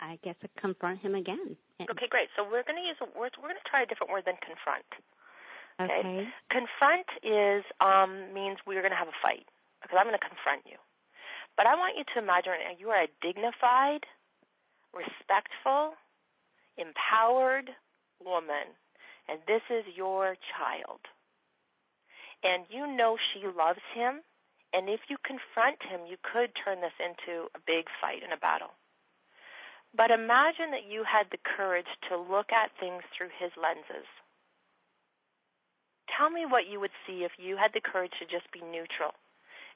I guess I confront him again. Okay, great. So we're going to use a word. We're going to try a different word than confront. Okay. Confront is means we're going to have a fight because I'm going to confront you. But I want you to imagine right now you are a dignified, respectful, empowered woman, and this is your child. And you know she loves him, and if you confront him, you could turn this into a big fight and a battle. But imagine that you had the courage to look at things through his lenses. Tell me what you would see if you had the courage to just be neutral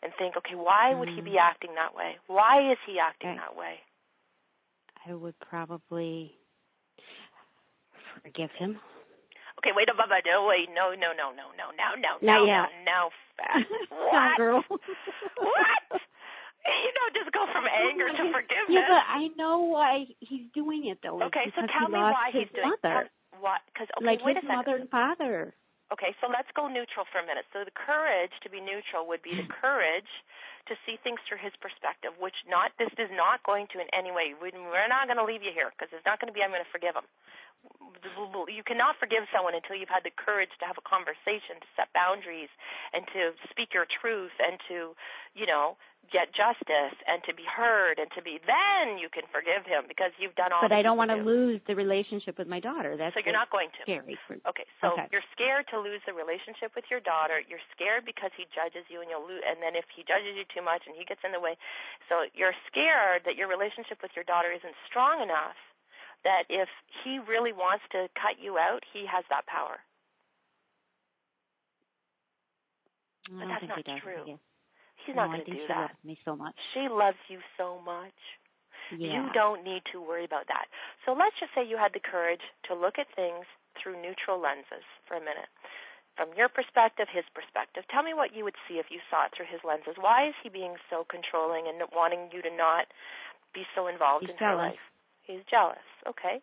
and think, okay, why would he be acting that way? Why is he acting that way? I would probably forgive him. Okay, wait, wait, no, what? Girl. What? You don't just go from anger to forgiveness. Yeah, but I know why he's doing it, though. Okay, so tell me why he's doing it. Like his mother and father. Okay, so let's go neutral for a minute. So the courage to be neutral would be the courage to see things through his perspective, which not this is not going to in any way. We're not going to leave you here because it's not going to be I'm going to forgive him. You cannot forgive someone until you've had the courage to have a conversation, to set boundaries, and to speak your truth, and to, you know, get justice, and to be heard, and to be. Then you can forgive him because you've done all. But I don't want to lose the relationship with my daughter. That's so you're not going to. Scary. Okay, so you're scared to lose the relationship with your daughter. You're scared because he judges you, and you'll lose. And then if he judges you too much, and he gets in the way, so you're scared that your relationship with your daughter isn't strong enough. That if he really wants to cut you out, he has that power. But that's not true. He's not going to do that. She loves me so much. She loves you so much. Yeah. You don't need to worry about that. So let's just say you had the courage to look at things through neutral lenses for a minute. From your perspective, his perspective, tell me what you would see if you saw it through his lenses. Why is he being so controlling and wanting you to not be so involved in her life? He's jealous, okay.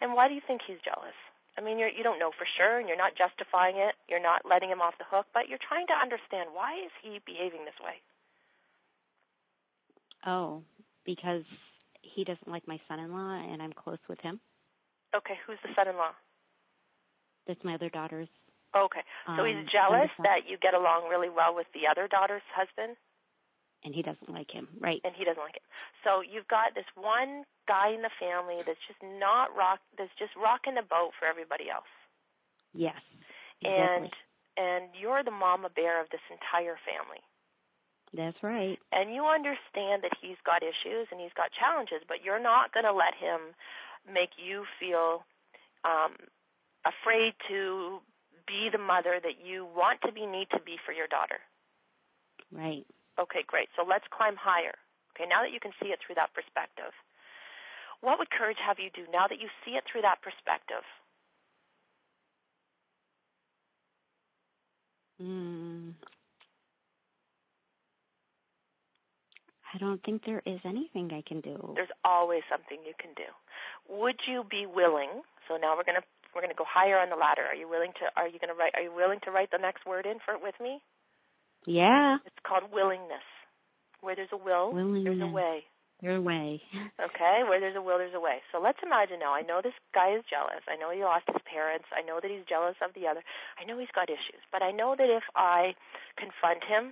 And why do you think he's jealous? I mean, you don't know for sure, and you're not justifying it. You're not letting him off the hook, but you're trying to understand why is he behaving this way? Oh, because he doesn't like my son-in-law, and I'm close with him. Okay, who's the son-in-law? That's my other daughter's. Okay, so he's jealous that you get along really well with the other daughter's husband? And he doesn't like him, right? And he doesn't like him. So you've got this one guy in the family that's just that's just rocking the boat for everybody else. Yes, exactly. And you're the mama bear of this entire family. That's right. And you understand that he's got issues and he's got challenges, but you're not going to let him make you feel afraid to be the mother that you want to be, need to be for your daughter. Right. Okay, great. So let's climb higher. Okay, now that you can see it through that perspective, what would courage have you do now that you see it through that perspective? I don't think there is anything I can do. There's always something you can do. Would you be willing? So now we're gonna go higher on the ladder. Are you willing to? Are you willing to write the next word in for it with me? Yeah. It's called willingness. Where there's a will, there's a way. Your way. Okay. Where there's a will, there's a way. So let's imagine now. I know this guy is jealous. I know he lost his parents. I know that he's jealous of the other. I know he's got issues. But I know that if I confront him,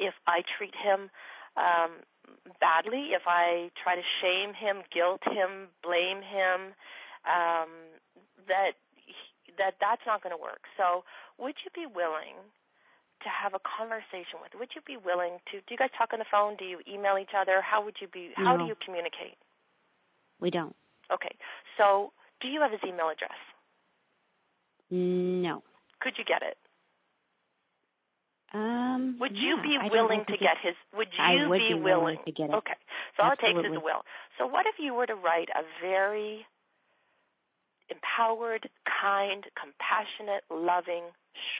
if I treat him badly, if I try to shame him, guilt him, blame him, that's not going to work. So would you be willing to have a conversation with? Would you be willing to? Do you guys talk on the phone? Do you email each other? How would you be? How do you communicate? We don't. Okay. So, do you have his email address? No. Could you get it? Would you be willing to get his? Would you be willing to get it? Okay. So all it takes is a will. So what if you were to write a very empowered, kind, compassionate, loving,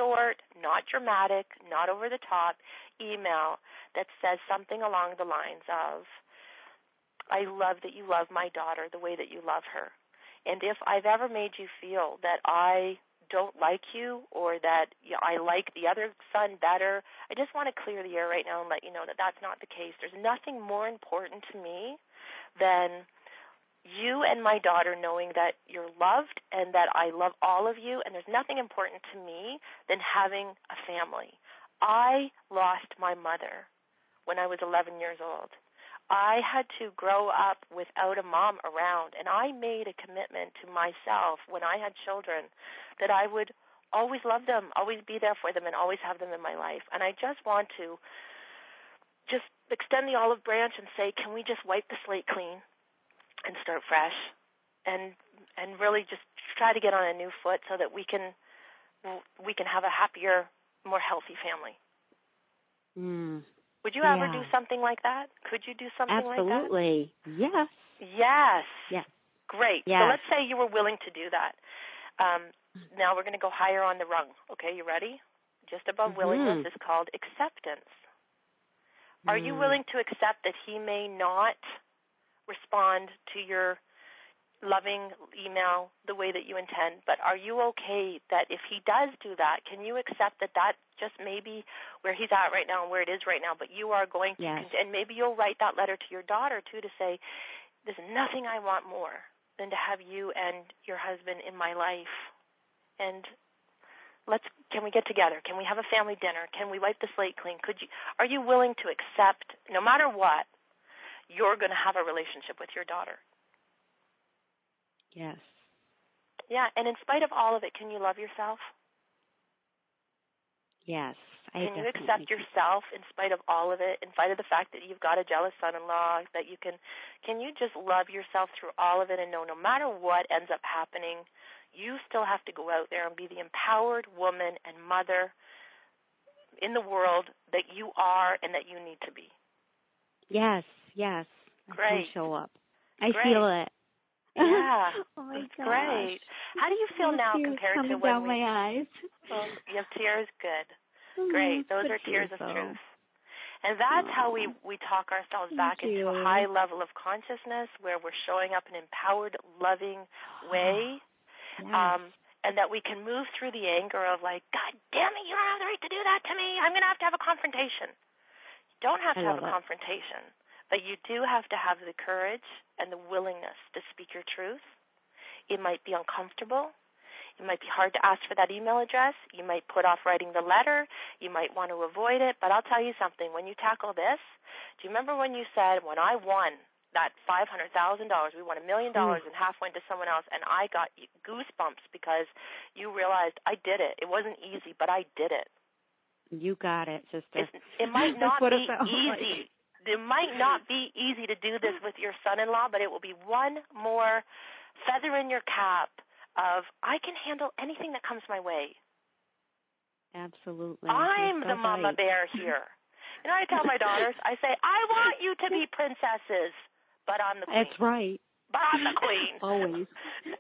short, not dramatic, not over the top email that says something along the lines of, I love that you love my daughter the way that you love her. And if I've ever made you feel that I don't like you or that I like the other son better, I just want to clear the air right now and let you know that that's not the case. There's nothing more important to me than you and my daughter knowing that you're loved and that I love all of you, and there's nothing important to me than having a family. I lost my mother when I was 11 years old. I had to grow up without a mom around, and I made a commitment to myself when I had children that I would always love them, always be there for them, and always have them in my life. And I just want to just extend the olive branch and say, can we just wipe the slate clean and start fresh and really just try to get on a new foot so that we can have a happier, more healthy family. Would you ever do something like that? Could you do something Absolutely. Like that? Absolutely. Yes. Yes. Great. Yes. So let's say you were willing to do that. Now we're going to go higher on the rung. Okay, you ready? Just above willingness is called acceptance. Are you willing to accept that he may not respond to your loving email the way that you intend, but are you okay that if he does do that, can you accept that that just maybe where he's at right now and where it is right now, but you are going to, and maybe you'll write that letter to your daughter too to say, there's nothing I want more than to have you and your husband in my life, and can we get together? Can we have a family dinner? Can we wipe the slate clean? Are you willing to accept, no matter what, you're going to have a relationship with your daughter? Yes. Yeah, and in spite of all of it, can you love yourself? Yes. Can you accept yourself in spite of all of it, in spite of the fact that you've got a jealous son-in-law, that you can you just love yourself through all of it and know no matter what ends up happening, you still have to go out there and be the empowered woman and mother in the world that you are and that you need to be? Yes. Yes. Great. I show up. I feel it. Yeah. Oh my gosh. Great. How do you feel now compared to when we... my eyes. Oh, you have tears? Good. Oh, great. Those are tears of truth. And that's how we talk ourselves back into a high level of consciousness where we're showing up in an empowered, loving way. Yes. And that we can move through the anger of like, God damn it, you don't have the right to do that to me. I'm going to have a confrontation. You don't have to have a confrontation. But you do have to have the courage and the willingness to speak your truth. It might be uncomfortable. It might be hard to ask for that email address. You might put off writing the letter. You might want to avoid it. But I'll tell you something. When you tackle this, do you remember when you said, when I won that $500,000, we won $1 million and half went to someone else, and I got goosebumps because you realized I did it. It wasn't easy, but I did it. You got it, sister. It might not be easy. It might not be easy to do this with your son-in-law, but it will be one more feather in your cap of, I can handle anything that comes my way. Absolutely. I'm the mama bear here. You know, I tell my daughters, I say, I want you to be princesses, but I'm the queen. That's right. But I'm the queen. Always.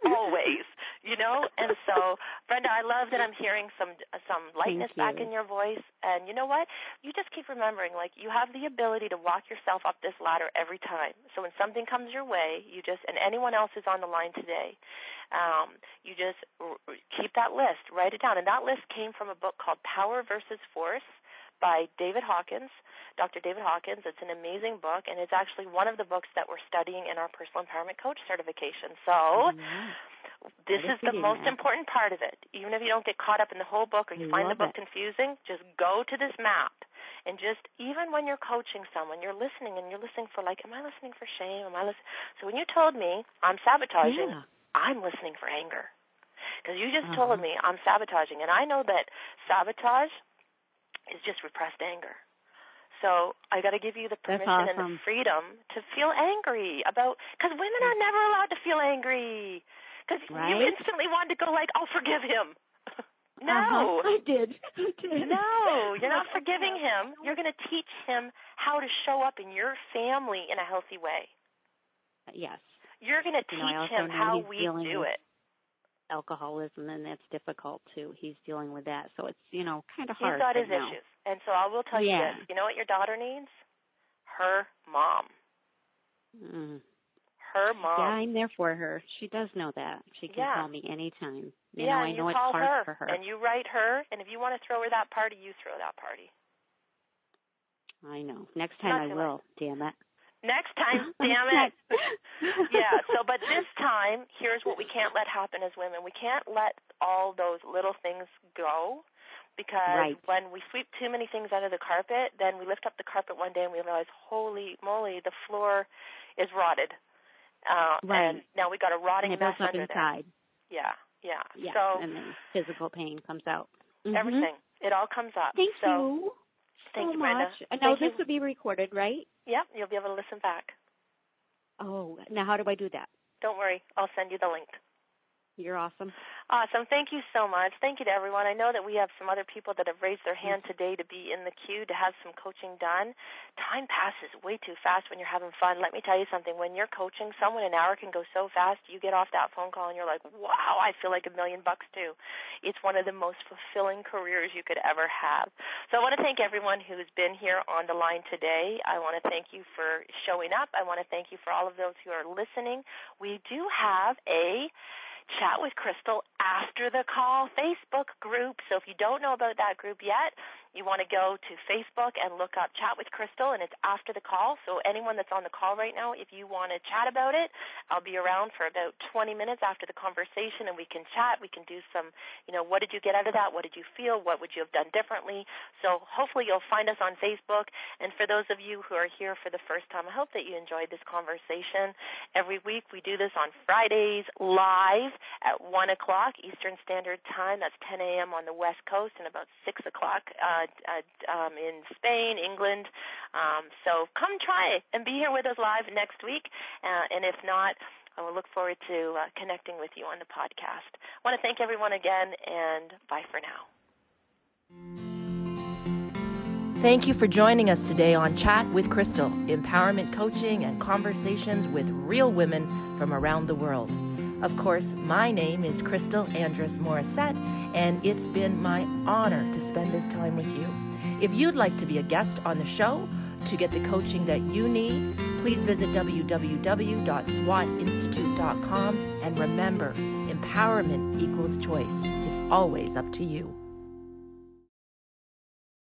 Always. you know? And so, Brenda, I love that I'm hearing some lightness back in your voice. And you know what? You just keep remembering, like, you have the ability to walk yourself up this ladder every time. So when something comes your way, you just, and anyone else who's on the line today, you just keep that list, write it down. And that list came from a book called Power Versus Force by David Hawkins, Dr. David Hawkins. It's an amazing book, and it's actually one of the books that we're studying in our Personal Empowerment Coach certification. So this is the most important part of it. Even if you don't get caught up in the whole book or you find the book confusing, just go to this map. And just even when you're coaching someone, you're listening, and you're listening for, like, am I listening for shame? So when you told me I'm sabotaging, I'm listening for anger. Because you just told me I'm sabotaging, and I know that sabotage is just repressed anger. So I got to give you the permission and the freedom to feel angry about, because women are never allowed to feel angry. Because you instantly want to go like, I'll forgive him. No. I did. No, you're not forgiving him. You're going to teach him how to show up in your family in a healthy way. Yes. You're going to teach him how we do it. Alcoholism, and that's difficult too. He's dealing with that, so it's kind of hard. He's got his issues, and so I will tell you this: you know what your daughter needs? Her mom. Her mom. Yeah, I'm there for her. She does know that. She can call me anytime. I know it's hard for her. And you write her, and if you want to throw her that party, you throw that party. I know. Next time I will. Damn it. Next time, damn it. Yeah, so but this time, here's what we can't let happen as women. We can't let all those little things go, because when we sweep too many things under the carpet, then we lift up the carpet one day and we realize, holy moly, the floor is rotted. And now we got a rotting mess under inside. There. Yeah. So, and then physical pain comes out. Everything. It all comes up. Thank you so Brenda. Much. Now, this will be recorded, right? Yep, you'll be able to listen back. Oh, now how do I do that? Don't worry. I'll send you the link. You're awesome. Awesome. Thank you so much. Thank you to everyone. I know that we have some other people that have raised their hand today to be in the queue to have some coaching done. Time passes way too fast when you're having fun. Let me tell you something. When you're coaching someone, an hour can go so fast. You get off that phone call and you're like, wow, I feel like $1,000,000 too. It's one of the most fulfilling careers you could ever have. So I want to thank everyone who's been here on the line today. I want to thank you for showing up. I want to thank you for all of those who are listening. We do have a Chat with Crystal After the Call Facebook group. So if you don't know about that group yet, you want to go to Facebook and look up Chat with Crystal, and it's After the Call. So anyone that's on the call right now, if you want to chat about it, I'll be around for about 20 minutes after the conversation, and we can chat. We can do some, what did you get out of that? What did you feel? What would you have done differently? So hopefully you'll find us on Facebook. And for those of you who are here for the first time, I hope that you enjoyed this conversation. Every week we do this on Fridays live at 1 o'clock Eastern Standard Time. That's 10 a.m. on the West Coast, and about 6 o'clock in Spain, England. So come try and be here with us live next week. And if not, I will look forward to connecting with you on the podcast. I want to thank everyone again, and bye for now. Thank you for joining us today on Chat with Crystal, empowerment coaching and conversations with real women from around the world. Of course, my name is Crystal Andrus Morissette, and it's been my honor to spend this time with you. If you'd like to be a guest on the show to get the coaching that you need, please visit www.swatinstitute.com, and remember, empowerment equals choice. It's always up to you.